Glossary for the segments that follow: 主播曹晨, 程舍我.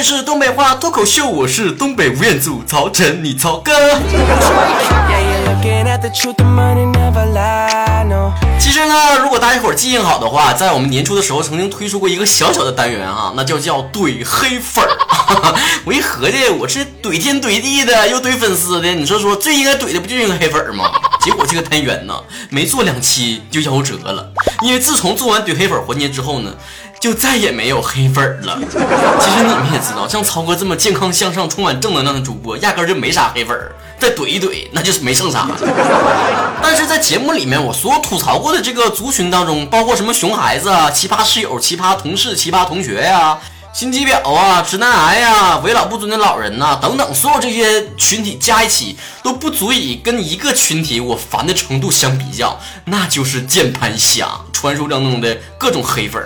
位是东北话脱口秀，我是东北吴彦祖曹晨，你曹哥。其实呢，如果大家伙记性好的话，在我们年初的时候曾经推出过一个小小的单元哈，那就叫怼黑粉儿。我一合计，我是怼天怼地的，又怼粉丝的，你说说最应该怼的不就应该黑粉儿吗？结果这个单元呢，没做2期就夭折了，因为自从做完怼黑粉环节之后呢，就再也没有黑粉了。其实你们也知道，像曹哥这么健康向上、充满正能量的主播，压根就没啥黑粉，再怼一怼那就是没剩啥了。但是在节目里面，我所有吐槽过的这个族群当中，包括什么熊孩子啊、奇葩室友、奇葩同事、奇葩同学呀、心机婊啊、直男癌啊、为老不尊的老人呐、等等，所有这些群体加一起都不足以跟一个群体我烦的程度相比较，那就是键盘侠传说当中的各种黑粉。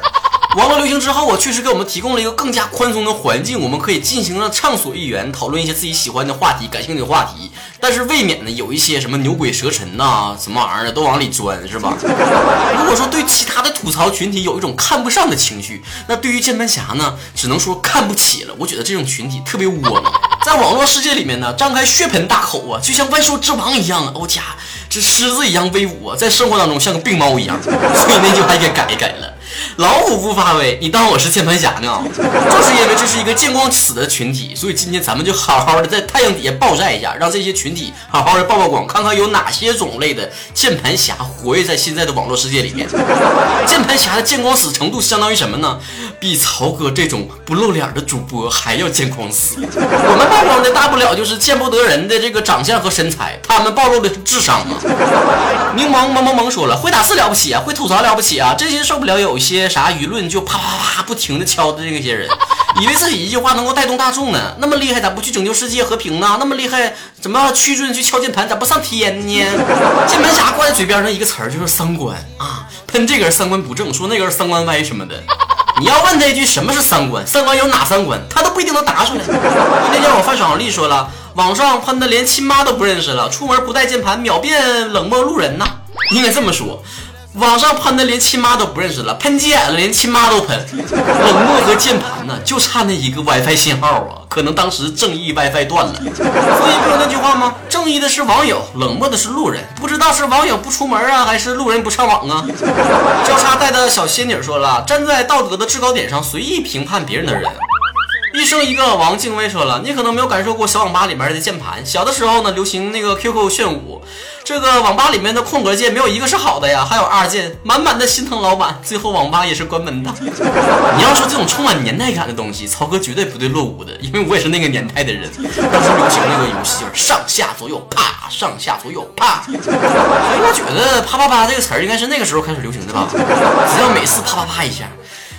网络流行之后，我确实给我们提供了一个更加宽松的环境，我们可以进行了畅所欲言，讨论一些自己喜欢的话题、感兴趣的话题。但是未免呢，有一些什么牛鬼蛇神呐、什么玩意儿的都往里钻，是吧？如果说对其他的吐槽群体有一种看不上的情绪，那对于键盘侠呢，只能说看不起了。我觉得这种群体特别窝囊，在网络世界里面呢，张开血盆大口啊，就像万兽之王一样啊，我家这狮子一样威武啊，在生活当中像个病猫一样，所以那句话给改一改了。老虎不发威，你当我是键盘侠呢？就是因为这是一个见光死的群体，所以今天咱们就好好的在太阳底下暴晒一下，让这些群体好好的曝曝光，看看有哪些种类的键盘侠活跃在现在的网络世界里面。键盘侠的见光死程度相当于什么呢？比曹哥这种不露脸的主播还要见光死。我们曝光的大不了就是见不得人的这个长相和身材，他们暴露的是智商嘛。柠檬萌萌萌说了，会打字了不起啊，会吐槽了不起啊，这些受不了有些啥舆论就啪啪啪不停的敲的这些人，以为自己一句话能够带动大众呢，那么厉害咋不去拯救世界和平呢？那么厉害怎么屈尊去敲键盘咋不上天呢？键盘侠挂在嘴边上一个词儿就是三观啊，喷这个人三观不正，说那个人三观歪什么的。你要问他一句什么是三观，三观有哪三观，他都不一定能答出来。那天我范爽丽说了，网上喷的连亲妈都不认识了，出门不带键盘秒变冷漠路人呐。应该这么说，网上喷的连亲妈都不认识了，喷急眼了连亲妈都喷。冷漠和键盘呢，就差那一个 WiFi 信号啊，可能当时正义 WiFi 断了。所以不是那句话吗？正义的是网友，冷漠的是路人。不知道是网友不出门啊，还是路人不上网啊？交叉带的小仙女说了，站在道德的制高点上随意评判别人的人。一生一个王静薇说了，你可能没有感受过小网吧里面的键盘，小的时候呢流行那个 QQ 炫舞，这个网吧里面的空格键没有一个是好的呀，还有R键，满满的心疼老板，最后网吧也是关门的。你要说这种充满年代感的东西，曹哥绝对不对落伍的，因为我也是那个年代的人。当时流行那个游戏就是上下左右啪，上下左右啪，所以我觉得啪啪啪这个词应该是那个时候开始流行的吧。只要每次啪啪啪一下，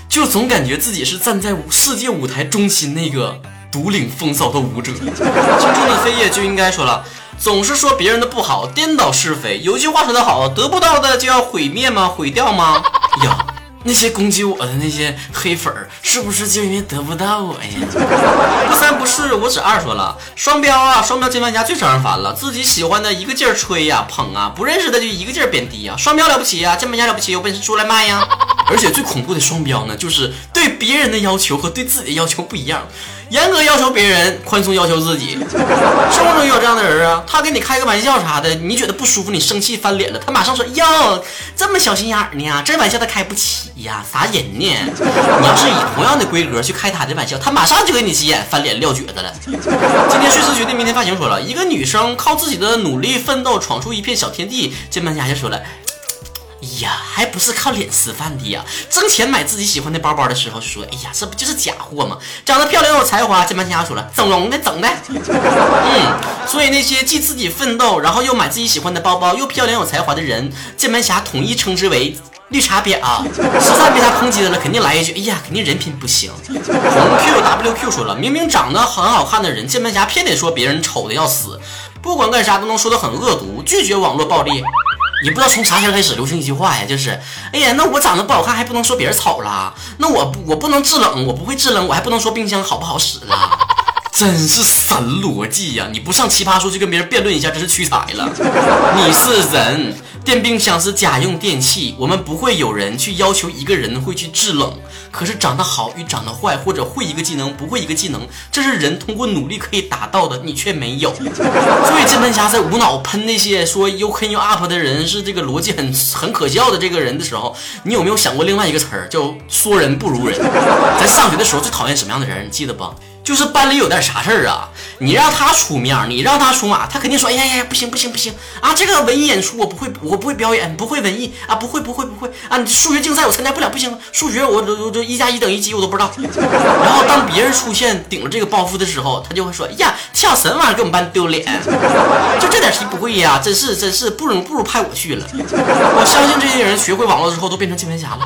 就总感觉自己是站在世界舞台中心那个独领风骚的舞者。青春的飞叶就应该说了，总是说别人的不好，颠倒是非。有句话说得好，得不到的就要毁灭吗？毁掉吗？呀，那些攻击我的那些黑粉儿，是不是就因为得不到我呀？不三不是，我只二说了，双标啊，双标键盘侠最招人烦了，自己喜欢的一个劲儿吹呀、捧啊，不认识的就一个劲儿贬低啊，双标了不起啊，键盘侠了不起，有本事出来卖呀！而且最恐怖的双标呢，就是对别人的要求和对自己的要求不一样，严格要求别人，宽松要求自己。生活中也有这样的人啊，他跟你开个玩笑啥的，你觉得不舒服，你生气翻脸了，他马上说：“哟，这么小心眼儿呢？这玩笑他开不起呀，啥人呢？”你要是以同样的规格去开他的玩笑，他马上就给你急眼翻脸撂蹶子了。今天睡思决定明天发行说了，一个女生靠自己的努力奋斗闯出一片小天地，键盘侠就说了。呀，还不是靠脸吃饭的呀！挣钱买自己喜欢的包包的时候，说：“哎呀，这不就是假货吗？长得漂亮有才华。”键盘侠说了：“整容的整的。”所以那些既自己奋斗，然后又买自己喜欢的包包，又漂亮有才华的人，键盘侠统一称之为绿茶婊。实在被他抨击了，肯定来一句：“哎呀，肯定人品不行。”红 QWQ 说了，明明长得很好看的人，键盘侠偏得说别人丑的要死，不管干啥都能说得很恶毒，拒绝网络暴力。也不知道从啥时候开始流行一句话呀，就是哎呀，那我长得不好看还不能说别人丑啦，那我不能制冷，我不会制冷，我还不能说冰箱好不好使啦。真是神逻辑呀、啊！你不上奇葩说去跟别人辩论一下，真是屈才了。你是人，电冰箱是家用电器，我们不会有人去要求一个人会去制冷。可是长得好与长得坏，或者会一个技能不会一个技能，这是人通过努力可以达到的，你却没有。所以键盘侠在无脑喷那些说 you can you up 的人是这个逻辑很可笑的这个人的时候，你有没有想过另外一个词儿叫说人不如人？咱上学的时候最讨厌什么样的人，你记得不？就是班里有点啥事儿啊，你让他出面，你让他出马，他肯定说哎呀呀，不行啊！这个文艺演出我不会表演，不会文艺啊，不会啊！你数学竞赛我参加不了，不行，数学我就1+1=几我都不知道。然后当别人出现顶着这个抱负的时候，他就会说呀，跳神玩意儿给我们班丢脸，就这点题不会呀、啊，真是不如派我去了。我相信这些人学会网络之后都变成键盘侠了。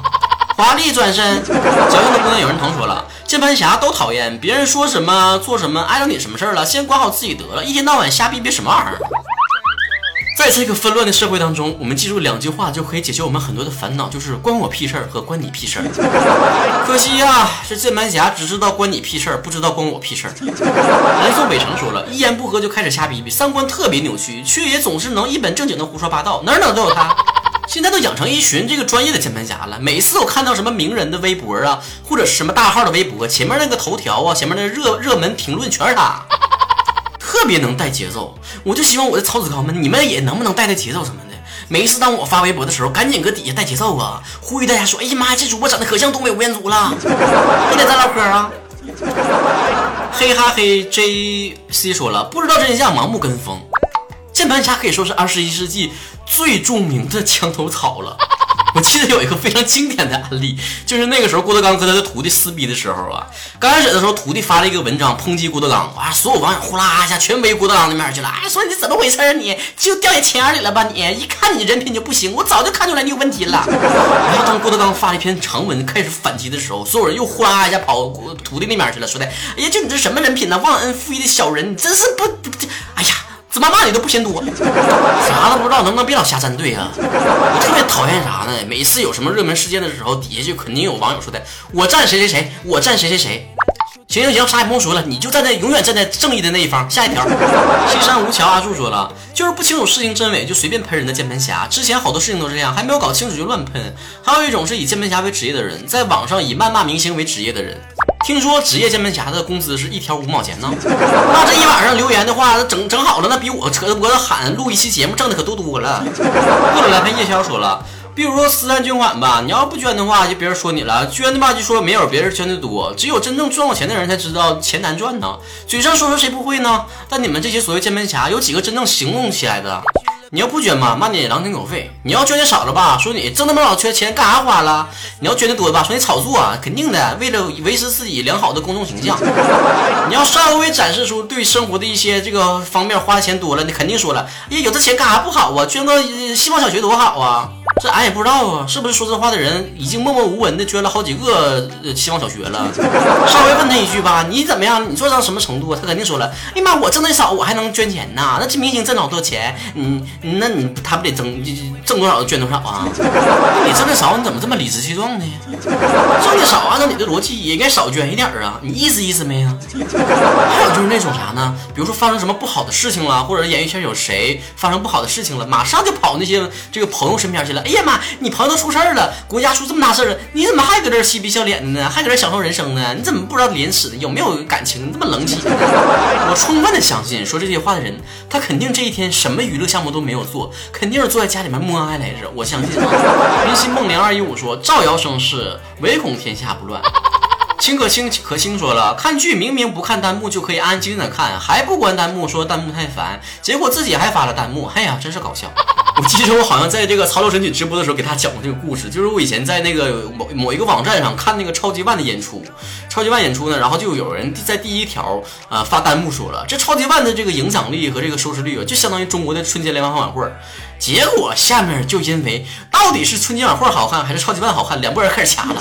华丽转身，矫情的姑娘有人疼说了，键盘侠都讨厌，别人说什么做什么，碍着你什么事儿了，先管好自己得了，一天到晚瞎逼逼什么玩意儿。在这个纷乱的社会当中，我们记住两句话就可以解决我们很多的烦恼，就是关我屁事儿和关你屁事儿。可惜啊，这键盘侠只知道关你屁事儿，不知道关我屁事儿。南宋北城说了，一言不合就开始瞎逼逼，三观特别扭曲，却也总是能一本正经的胡说八道，哪哪都有他。现在都养成一群这个专业的键盘侠了，每次我看到什么名人的微博啊，或者什么大号的微博，前面那个头条啊，前面那热门评论全是他，特别能带节奏。我就希望我的曹子高们，你们也能不能带节奏什么的？每一次当我发微博的时候，赶紧搁底下带节奏啊，呼吁大家说：“哎呀妈呀，这主播长得可像东北吴彦祖了，你得咱唠嗑啊。”嘿哈嘿 JC 说了，不知道真相，盲目跟风。键盘侠可以说是21世纪最著名的墙头草了。我记得有一个非常经典的案例，就是那个时候郭德纲和他的徒弟撕逼的时候啊，刚开始的时候徒弟发了一个文章抨击郭德纲，哇，所有网友呼啦一下全围郭德纲那面去了，哎，说你怎么回事啊，你就掉你钱眼里了吧，你一看你人品就不行，我早就看出来你有问题了。然后当郭德纲发了一篇长文开始反击的时候，所有人又呼啦一下跑徒弟那面去了，说的哎呀，就你这什么人品呢，忘恩负义的小人，你真是不哎呀，怎么骂你都不嫌多，啥都不知道，能不能别老瞎站队啊？我特别讨厌啥呢？每次有什么热门事件的时候，底下就肯定有网友说的，我站谁谁谁，我站谁谁谁。行，啥也不用说了，你就永远站在正义的那一方。下一条，西山无桥阿柱说了，就是不清楚事情真伪就随便喷人的键盘侠，之前好多事情都这样，还没有搞清楚就乱喷。还有一种是以键盘侠为职业的人，在网上以谩骂明星为职业的人。听说职业键盘侠的工资是1条5毛钱呢，那这一晚上留言的话，整好了，那比我扯着脖子喊录一期节目挣的可多了。过来陪夜宵说了，比如说慈善捐款吧，你要不捐的话就别人说你了，捐的吧就说没有别人捐的多，只有真正赚过钱的人才知道钱难赚呢，嘴上说谁不会呢，但你们这些所谓键盘侠有几个真正行动起来的？你要不捐嘛，骂你狼吞狗肺，你要捐的少了吧，说你挣那么老缺钱干啥花了，你要捐的多了吧，说你炒作啊，肯定的，为了维持自己良好的公众形象。你要稍微展示出对生活的一些这个方面花钱多了，你肯定说了哎，有这钱干啥不好啊，捐个希望小学多好啊，这俺也不知道啊，是不是说这话的人已经默默无闻的捐了好几个希望小学了？稍微问他一句吧，你怎么样？你做到什么程度？他肯定说了，哎妈，我挣的少，我还能捐钱呐？那这明星挣老多钱，那你他不得挣多少就捐多少啊？你挣的少，你怎么这么理直气壮呢？挣的少，按照你的逻辑也应该少捐一点啊，你意思没啊？还有就是那种啥呢？比如说发生什么不好的事情了，或者演艺圈有谁发生不好的事情了，马上就跑那些这个朋友身边去了。哎呀妈！你朋友都出事儿了，国家出这么大事了，你怎么还搁这嬉皮笑脸呢？还搁这享受人生呢？你怎么不知道廉耻？有没有感情？你这么冷血！我充分的相信，说这些话的人，他肯定这一天什么娱乐项目都没有做，肯定是坐在家里面默哀来着。我相信啊！林心梦0215说：“造谣生事，唯恐天下不乱。”秦可卿说了，看剧明明不看弹幕就可以安静的看，还不关弹幕，说弹幕太烦，结果自己还发了弹幕，哎呀，真是搞笑。我记得我好像在这个潮流神曲直播的时候给他讲过这个故事，就是我以前在那个某一个网站上看那个超级碗的演出，呢，然后就有人在第一条发弹幕说了，这超级碗的这个影响力和这个收视率啊，就相当于中国的春节联欢晚会。结果下面就因为到底是春节晚会好看还是超级碗好看，两拨人开始掐了。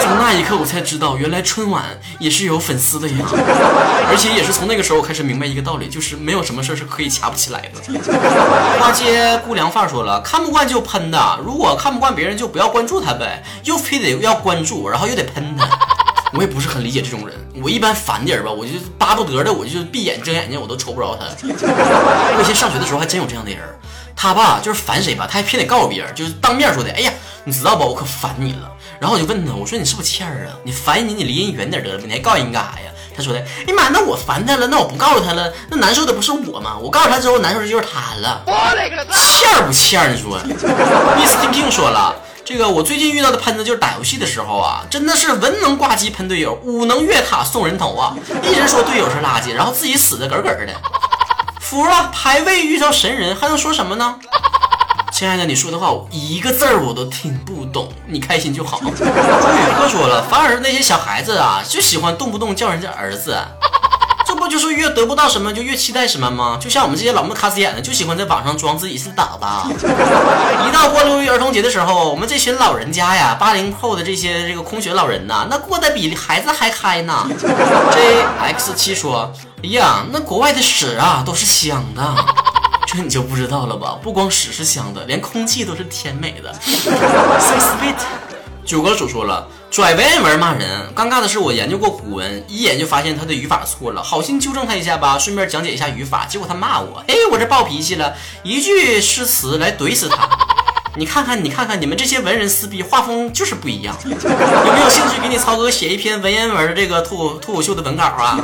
从那一刻我才知道，原来春晚也是有粉丝的呀。而且也是从那个时候我开始明白一个道理，就是没有什么事是可以掐不起来的。花街姑娘范说了，看不惯就喷他，如果看不惯别人就不要关注他呗，又非得要关注，然后又得喷他。我也不是很理解这种人。我一般烦点吧，我就巴不得的，我就闭眼睁眼睛我都瞅不着他。我以前上学的时候还真有这样的人，他吧就是烦谁吧，他还偏得告诉别人，就是当面说的，哎呀你知道吧，我可烦你了。然后我就问他，我说你是不是欠儿啊？你烦你离人远点得了，你还告人干啥呀？他说的，哎妈，那我烦他了，那我不告诉他了，那难受的不是我吗？我告诉他之后，难受的就是他了。欠不欠？你说，意思听听说了。这个我最近遇到的喷子就是打游戏的时候啊，真的是文能挂机喷队友，武能越塔送人头啊，一直说队友是垃圾，然后自己死的嗝嗝的，服了。排位遇到神人还能说什么呢？亲爱的，你说的话我一个字儿我都听不懂，你开心就好。朱宇哥说了，反而那些小孩子啊，就喜欢动不动叫人家儿子，这不就是越得不到什么就越期待什么吗？就像我们这些老木卡斯眼的，就喜欢在网上装自己是打吧。一到过六一儿童节的时候，我们这群老人家呀，80后的这个空穴老人呐，那过得比孩子还嗨呢。JX7 说，哎呀，那国外的屎啊都是香的。这你就不知道了吧？不光屎是香的，连空气都是甜美的。So sweet。九哥主说了，拽白眼文骂人。尴尬的是，我研究过古文，一眼就发现他的语法错了，好心纠正他一下吧，顺便讲解一下语法。结果他骂我，哎，我这暴脾气了，一句诗词来怼死他。你看看，你们这些文人撕逼画风就是不一样。有没有兴趣给你曹哥写一篇文言文这个脱口秀的文稿啊？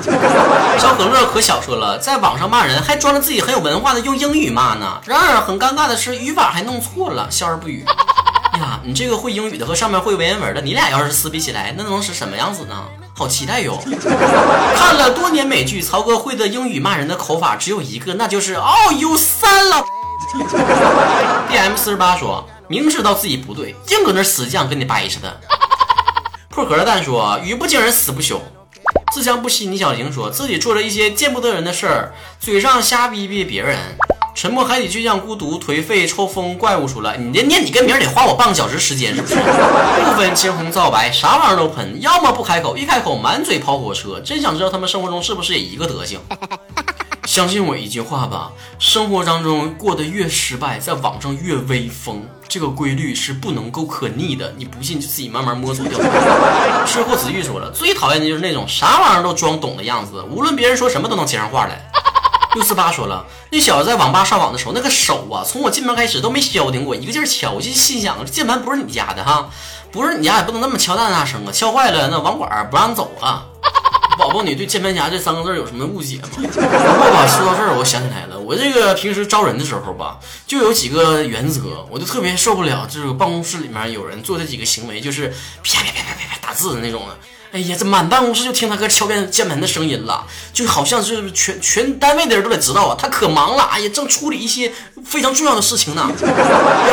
小可乐可小说了，在网上骂人还装着自己很有文化的用英语骂呢。然而很尴尬的是，语法还弄错了，笑而不语。呀，你这个会英语的和上面会文言文的，你俩要是撕逼起来，那能是什么样子呢？好期待哟！看了多年美剧，曹哥会的英语骂人的口法只有一个，那就是you 三了。DM48 说，明知道自己不对，硬搁那死犟，跟你掰似的。破壳蛋说，语不惊人死不休。自强不息，倪小玲说自己做了一些见不得人的事儿，嘴上瞎逼逼别人。沉默海底巨匠孤独颓废抽风怪物出来，你连念你跟名得花我半个小时时间是不是？不分青红皂白，啥玩意儿都喷，要么不开口，一开口满嘴跑火车，真想知道他们生活中是不是也一个德行。相信我一句话吧，生活当中过得越失败，在网上越威风，这个规律是不能够可逆的，你不信就自己慢慢摸索掉。吃货子玉说了，最讨厌的就是那种啥玩意儿都装懂的样子，无论别人说什么都能接上话来。648说了，那小子在网吧上网的时候，那个手啊，从我进门开始都没消停过，一个劲儿敲，我就心想键盘不是你家的哈，不是你家也不能那么敲那大声啊，敲坏了那网管不让走啊。宝宝，你对键盘侠这三个字有什么误解吗？我把说到这儿，我想起来了，我这个平时招人的时候吧，就有几个原则，我就特别受不了这个办公室里面有人做这几个行为，就是啪啪啪啪啪打字的那种的。哎呀，这满办公室就听他哥敲键盘的声音了，就好像是全单位的人都得知道啊，他可忙了，哎呀，正处理一些非常重要的事情呢。要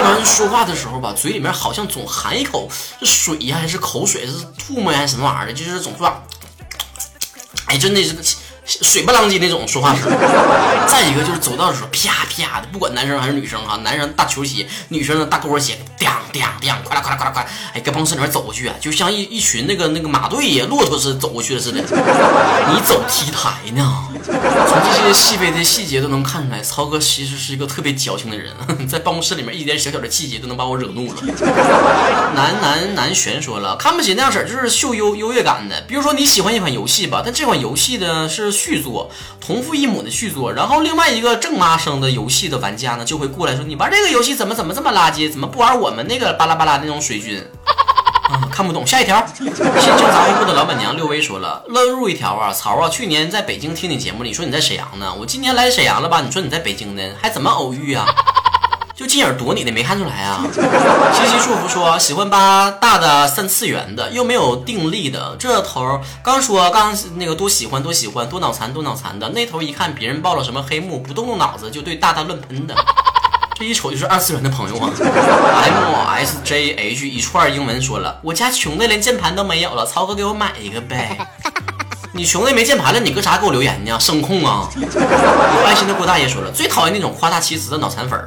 不然说话的时候吧，嘴里面好像总含一口是水呀，还是口水，是吐沫还是什么玩意儿的，就是总说。哎，真的是水不浪叽那种说话声。再一个就是走道的时候，啪啪的，不管男生还是女生哈，男生大球鞋，女生的大高鞋，叮叮叮，快啦快啦快啦快！哎，跟办公室里面走过去啊，就像一群那个马队呀、骆驼似的走过去的似的。你走 T 台呢？从这些细微的细节都能看出来，曹哥其实是一个特别矫情的人，在办公室里面一点小小的细节都能把我惹怒了。南玄说了，看不起那样式就是秀优越感的，比如说你喜欢一款游戏吧，但这款游戏呢是续作，同父异母的续作，然后另外一个正妈生的游戏的玩家呢就会过来说，你玩这个游戏怎么这么垃圾，怎么不玩我们那个巴拉巴拉那种水军啊，看不懂。下一条，新京杂货铺的老板娘六威说了，乐入一条啊，曹啊，去年在北京听你节目，你说你在沈阳呢，我今年来沈阳了吧，你说你在北京呢，还怎么偶遇啊？就近眼躲你的，没看出来啊。西西祝福说，喜欢八大的三次元的，又没有定力的，这头刚说刚那个多喜欢多脑残的，那头一看别人报了什么黑幕，不动脑子就对大大乱喷的。这一瞅就是二次元的朋友啊。MSJH 一串英文说了，我家穷的连键盘都没有了，曹哥给我买一个呗。你穷的没键盘了，你搁啥给我留言呢？声控啊！有爱心的郭大爷说了，最讨厌那种夸大其词的脑残粉。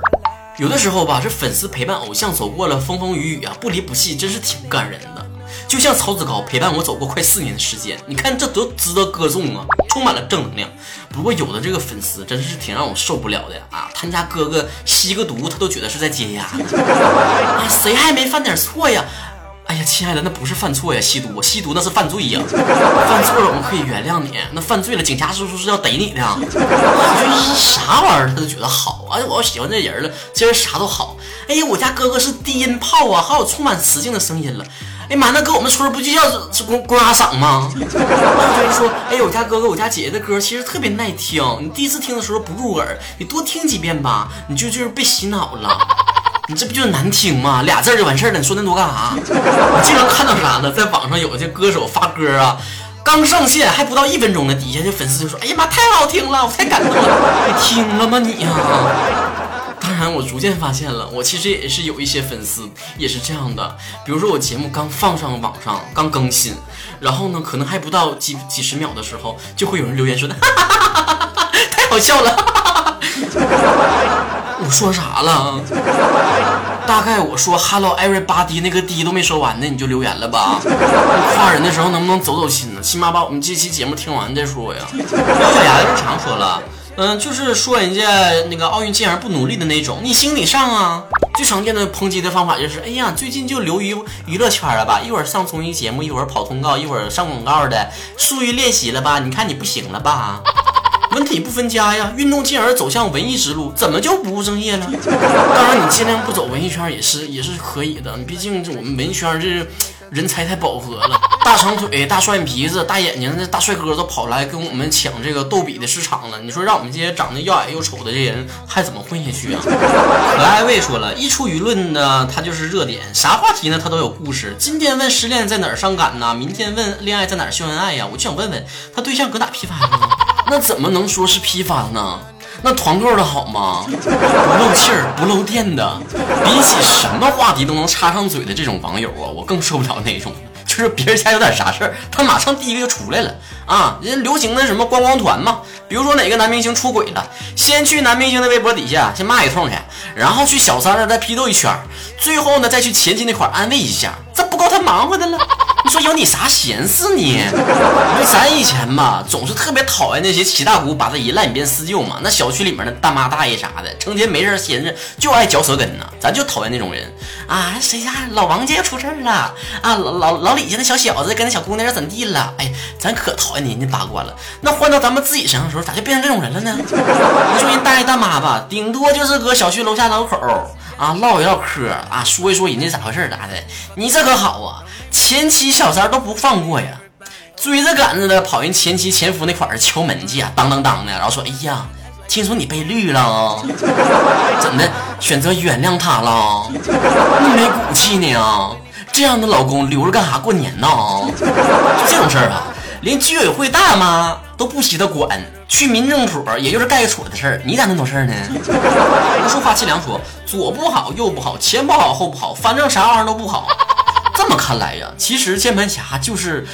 有的时候吧，这粉丝陪伴偶像走过了风风雨雨啊，不离不弃，真是挺感人的。就像曹子高陪伴我走过快4年的时间，你看这多值得歌颂啊，充满了正能量。不过有的这个粉丝真是挺让我受不了的啊，他家哥哥吸个毒，他都觉得是在接压。哎，谁还没犯点错呀？哎呀，亲爱的，那不是犯错呀，吸毒，吸毒那是犯罪呀，犯错了我们可以原谅你，那犯罪了，警察叔叔是要逮你的呀。啥玩意儿他都觉得好，哎，我要喜欢这人了，这人啥都好。哎呀，我家哥哥是低音炮啊，还有充满磁性的声音了。哎妈，那搁我们村不就叫公鸭嗓吗？然后就说，哎，我家哥哥我家姐姐的歌其实特别耐听，你第一次听的时候不入耳，你多听几遍吧，你就是被洗脑了。你这不就是难听吗？俩字就完事儿了，你说那多干啥？我经常看到啥呢，在网上有些歌手发歌啊，刚上线还不到1分钟呢，底下这粉丝就说，哎呀妈，太好听了，我太感动了，你听了吗你啊？当然我逐渐发现了，我其实也是有一些粉丝也是这样的，比如说我节目刚放上网上刚更新，然后呢可能还不到几十秒的时候，就会有人留言说的，哈哈哈哈，太好笑了，哈哈我说啥了？大概我说 Hello everybody 那个 D 都没说完呢，你就留言了吧。夸人的时候能不能走走心呢？起码把我们这期节目听完再说呀。小牙就常说了，就是说人家那个奥运健儿不努力的那种，你心里上啊。最常见的抨击的方法就是，哎呀，最近就流于娱乐圈了吧，一会儿上综艺节目，一会儿跑通告，一会儿上广告的，疏于练习了吧，你看你不行了吧。文体不分家呀，运动健儿走向文艺之路，怎么就不务正业了？当然你尽量不走文艺圈也是可以的，毕竟我们文艺圈这人才太饱和了，大长腿、大蒜皮子、大眼睛那大帅哥都跑来跟我们抢这个逗比的市场了。你说让我们这些长得又矮又丑的这些人还怎么混下去啊？可爱卫说了，一出舆论呢，它就是热点，啥话题呢它都有故事。今天问失恋在哪儿伤感呢，明天问恋爱在哪儿秀恩爱呀，我就想问问他对象搁哪批发呢？那怎么能说是批发呢？那团购的好吗？不漏气儿不漏电的，比起什么话题都能插上嘴的这种网友啊，我更受不了那种，就是别人家有点啥事儿，他马上第一个就出来了啊！人流行的什么观光团嘛，比如说哪个男明星出轨了，先去男明星的微博底下先骂一通去，然后去小三那再批斗一圈，最后呢再去前妻那块安慰一下，这不够他忙活的了。你说有你啥闲事你？因为咱以前吧，总是特别讨厌那些七大姑把他一烂一遍四旧嘛。那小区里面的大妈大爷啥的，成天没事闲着就爱嚼舌根呢，咱就讨厌那种人啊！谁家老王家又出事儿了啊？老李家那小小子跟那小姑娘怎地了？哎，咱可讨厌人家八卦了。那换到咱们自己身上的时候，咋就变成这种人了呢？你说人大爷大妈吧，顶多就是搁小区楼下老口啊唠一唠嗑啊，说一说人家咋回事咋的。你这可好啊！前妻小三都不放过呀，追着赶着的跑人前妻前夫那块儿敲门去啊，当当当的，然后说，哎呀，听说你被绿了啊，怎的选择原谅他了？那没骨气呢啊，这样的老公留着干啥过年呢啊？就这种事儿啊，连居委会大妈都不稀得管，去民政处也就是盖个戳的事儿，你咋那么多事儿呢？胡说八七凉说，左不好右不好，前不好后不好，反正啥玩意儿都不好。这么看来呀，其实键盘侠就是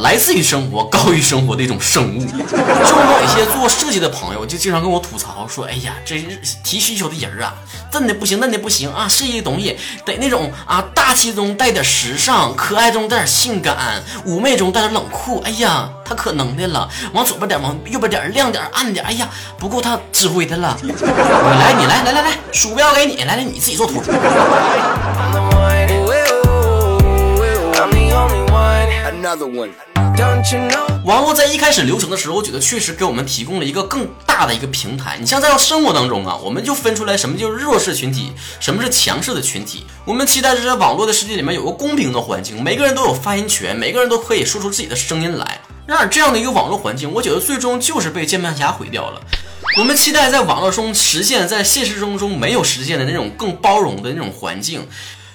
来自于生活高于生活的一种生物。就有一些做设计的朋友就经常跟我吐槽说，哎呀，这提需求的人啊，真的不行，那的不行啊，设计的东西得那种啊，大气中带点时尚，可爱中带点性感，妩媚中带点冷酷。哎呀，他可能的了，往左边点，往右边点，亮点暗点，哎呀，不够他指挥的了。你来，鼠标给你，来你自己做图。网络在一开始流程的时候，我觉得确实给我们提供了一个更大的一个平台。你像在生活当中啊，我们就分出来什么就是弱势群体，什么是强势的群体。我们期待着在网络的世界里面有个公平的环境，每个人都有发言权，每个人都可以说出自己的声音来。然而这样的一个网络环境，我觉得最终就是被键盘侠毁掉了。我们期待在网络中实现在现实中没有实现的那种更包容的那种环境，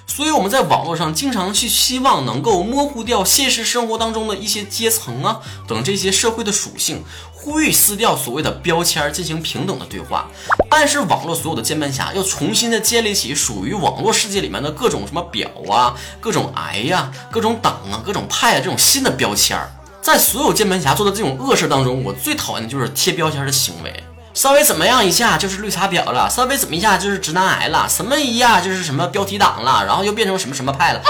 所以我们在网络上经常去希望能够模糊掉现实生活当中的一些阶层啊等这些社会的属性，呼吁撕掉所谓的标签，进行平等的对话。但是网络所有的键盘侠又重新的建立起属于网络世界里面的各种什么表啊、各种癌呀、各种党啊、各种派啊这种新的标签。在所有键盘侠做的这种恶事当中，我最讨厌的就是贴标签的行为。稍微怎么样一下就是绿茶婊了，稍微怎么一下就是直男癌了，什么一下就是什么标题党了，然后又变成什么什么派了。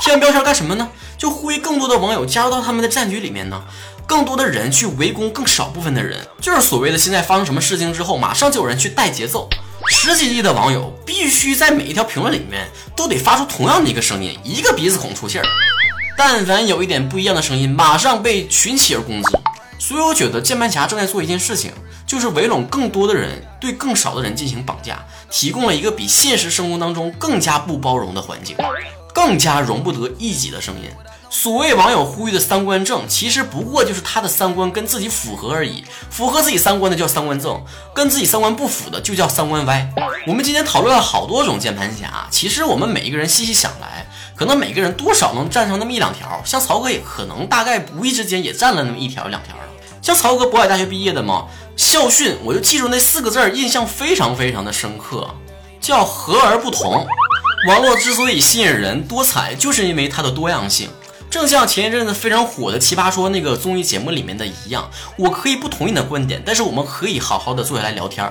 贴完标签干什么呢？就呼吁更多的网友加入到他们的战局里面呢，更多的人去围攻更少部分的人，就是所谓的现在发生什么事情之后，马上就有人去带节奏。十几亿的网友必须在每一条评论里面都得发出同样的一个声音，一个鼻子孔出气儿。但凡有一点不一样的声音，马上被群起而攻之。所以我觉得键盘侠正在做一件事情，就是围拢更多的人，对更少的人进行绑架，提供了一个比现实生活当中更加不包容的环境，更加容不得一己的声音。所谓网友呼吁的三观正，其实不过就是他的三观跟自己符合而已，符合自己三观的叫三观正，跟自己三观不符的就叫三观歪。我们今天讨论了好多种键盘侠，其实我们每一个人细细想来，可能每个人多少能站上那么一两条，像曹哥也可能大概无意之间也站了那么一条两条了。像曹哥渤海大学毕业的嘛，校训我就记住那四个字印象非常非常的深刻，叫和而不同。网络之所以吸引人多彩，就是因为它的多样性。正像前一阵子非常火的奇葩说那个综艺节目里面的一样，我可以不同意你的观点，但是我们可以好好的坐下来聊天。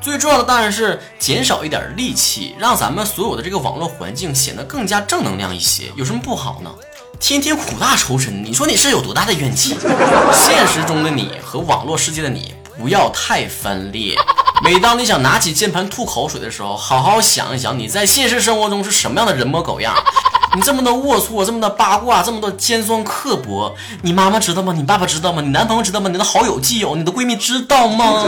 最重要的当然是减少一点戾气，让咱们所有的这个网络环境显得更加正能量一些，有什么不好呢？天天苦大仇深，你说你是有多大的怨气？现实中的你和网络世界的你不要太分裂。每当你想拿起键盘吐口水的时候，好好想一想你在现实生活中是什么样的人模狗样。你这么的龌龊，这么的八卦，这么的尖酸刻薄，你妈妈知道吗？你爸爸知道吗？你男朋友知道吗？你的好友基友，你的闺蜜知道吗？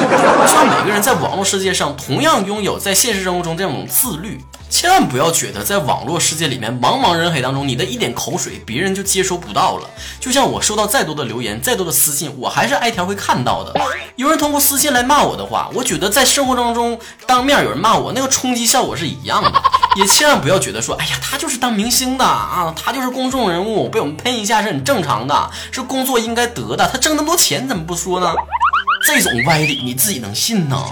希望每个人在网络世界上同样拥有在现实生活中这种自律，千万不要觉得在网络世界里面茫茫人海当中，你的一点口水别人就接收不到了。就像我收到再多的留言，再多的私信，我还是挨条会看到的。有人通过私信来骂我的话，我觉得在生活当中当面有人骂我，那个冲击效果是一样的。也千万不要觉得说，哎呀，他就是当明星的啊，他就是公众人物，被我们喷一下是很正常的，是工作应该得的，他挣那么多钱怎么不说呢？这种歪理你自己能信呢？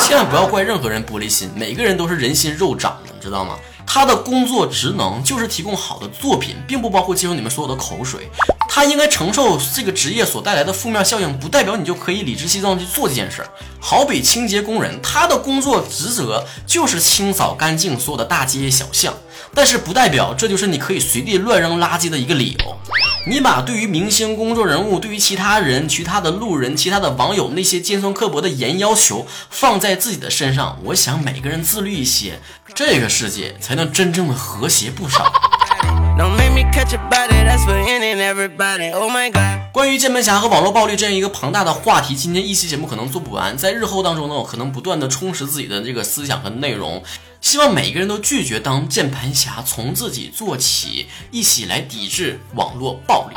千万不要怪任何人玻璃心，每个人都是人心肉长的，你知道吗？他的工作职能就是提供好的作品，并不包括接受你们所有的口水。他应该承受这个职业所带来的负面效应，不代表你就可以理直气壮去做这件事儿。好比清洁工人，他的工作职责就是清扫干净所有的大街小巷，但是不代表这就是你可以随地乱扔垃圾的一个理由。你把对于明星、公众人物、对于其他人、其他的路人、其他的网友那些尖酸刻薄的言要求放在自己的身上，我想每个人自律一些，这个世界才能真正的和谐不少。关于键盘侠和网络暴力这样一个庞大的话题，今天一期节目可能做不完，在日后当中呢，我可能不断的充实自己的这个思想和内容，希望每个人都拒绝当键盘侠，从自己做起，一起来抵制网络暴力。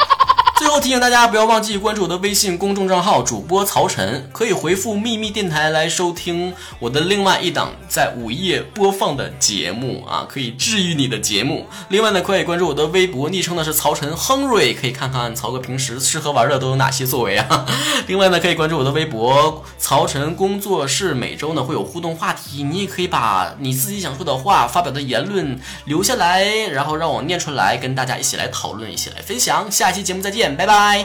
最后提醒大家不要忘记关注我的微信公众账号主播曹晨，可以回复秘密电台来收听我的另外一档在午夜播放的节目啊，可以治愈你的节目。另外呢，可以关注我的微博，昵称呢是曹晨亨瑞，可以看看曹哥平时吃喝玩乐都有哪些作为啊。另外呢，可以关注我的微博曹晨工作室，每周呢会有互动话题，你也可以把你自己想说的话、发表的言论留下来，然后让我念出来，跟大家一起来讨论，一起来分享。下期节目再见，拜拜。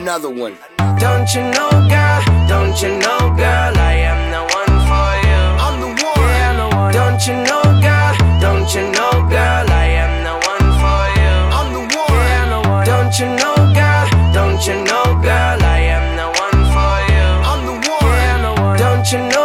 Another one. Don't you know, girl? Don't you know, girl? I am the one for you. I'm the one. Yeah, I'm the one. Don't you know, girl? Don't you know, girl? I am the one for you. I'm the one. Yeah, I'm the one. Don't you know, girl? Don't you know, girl? I am the one for you. I'm the one. Yeah, I'm the one. Don't you know?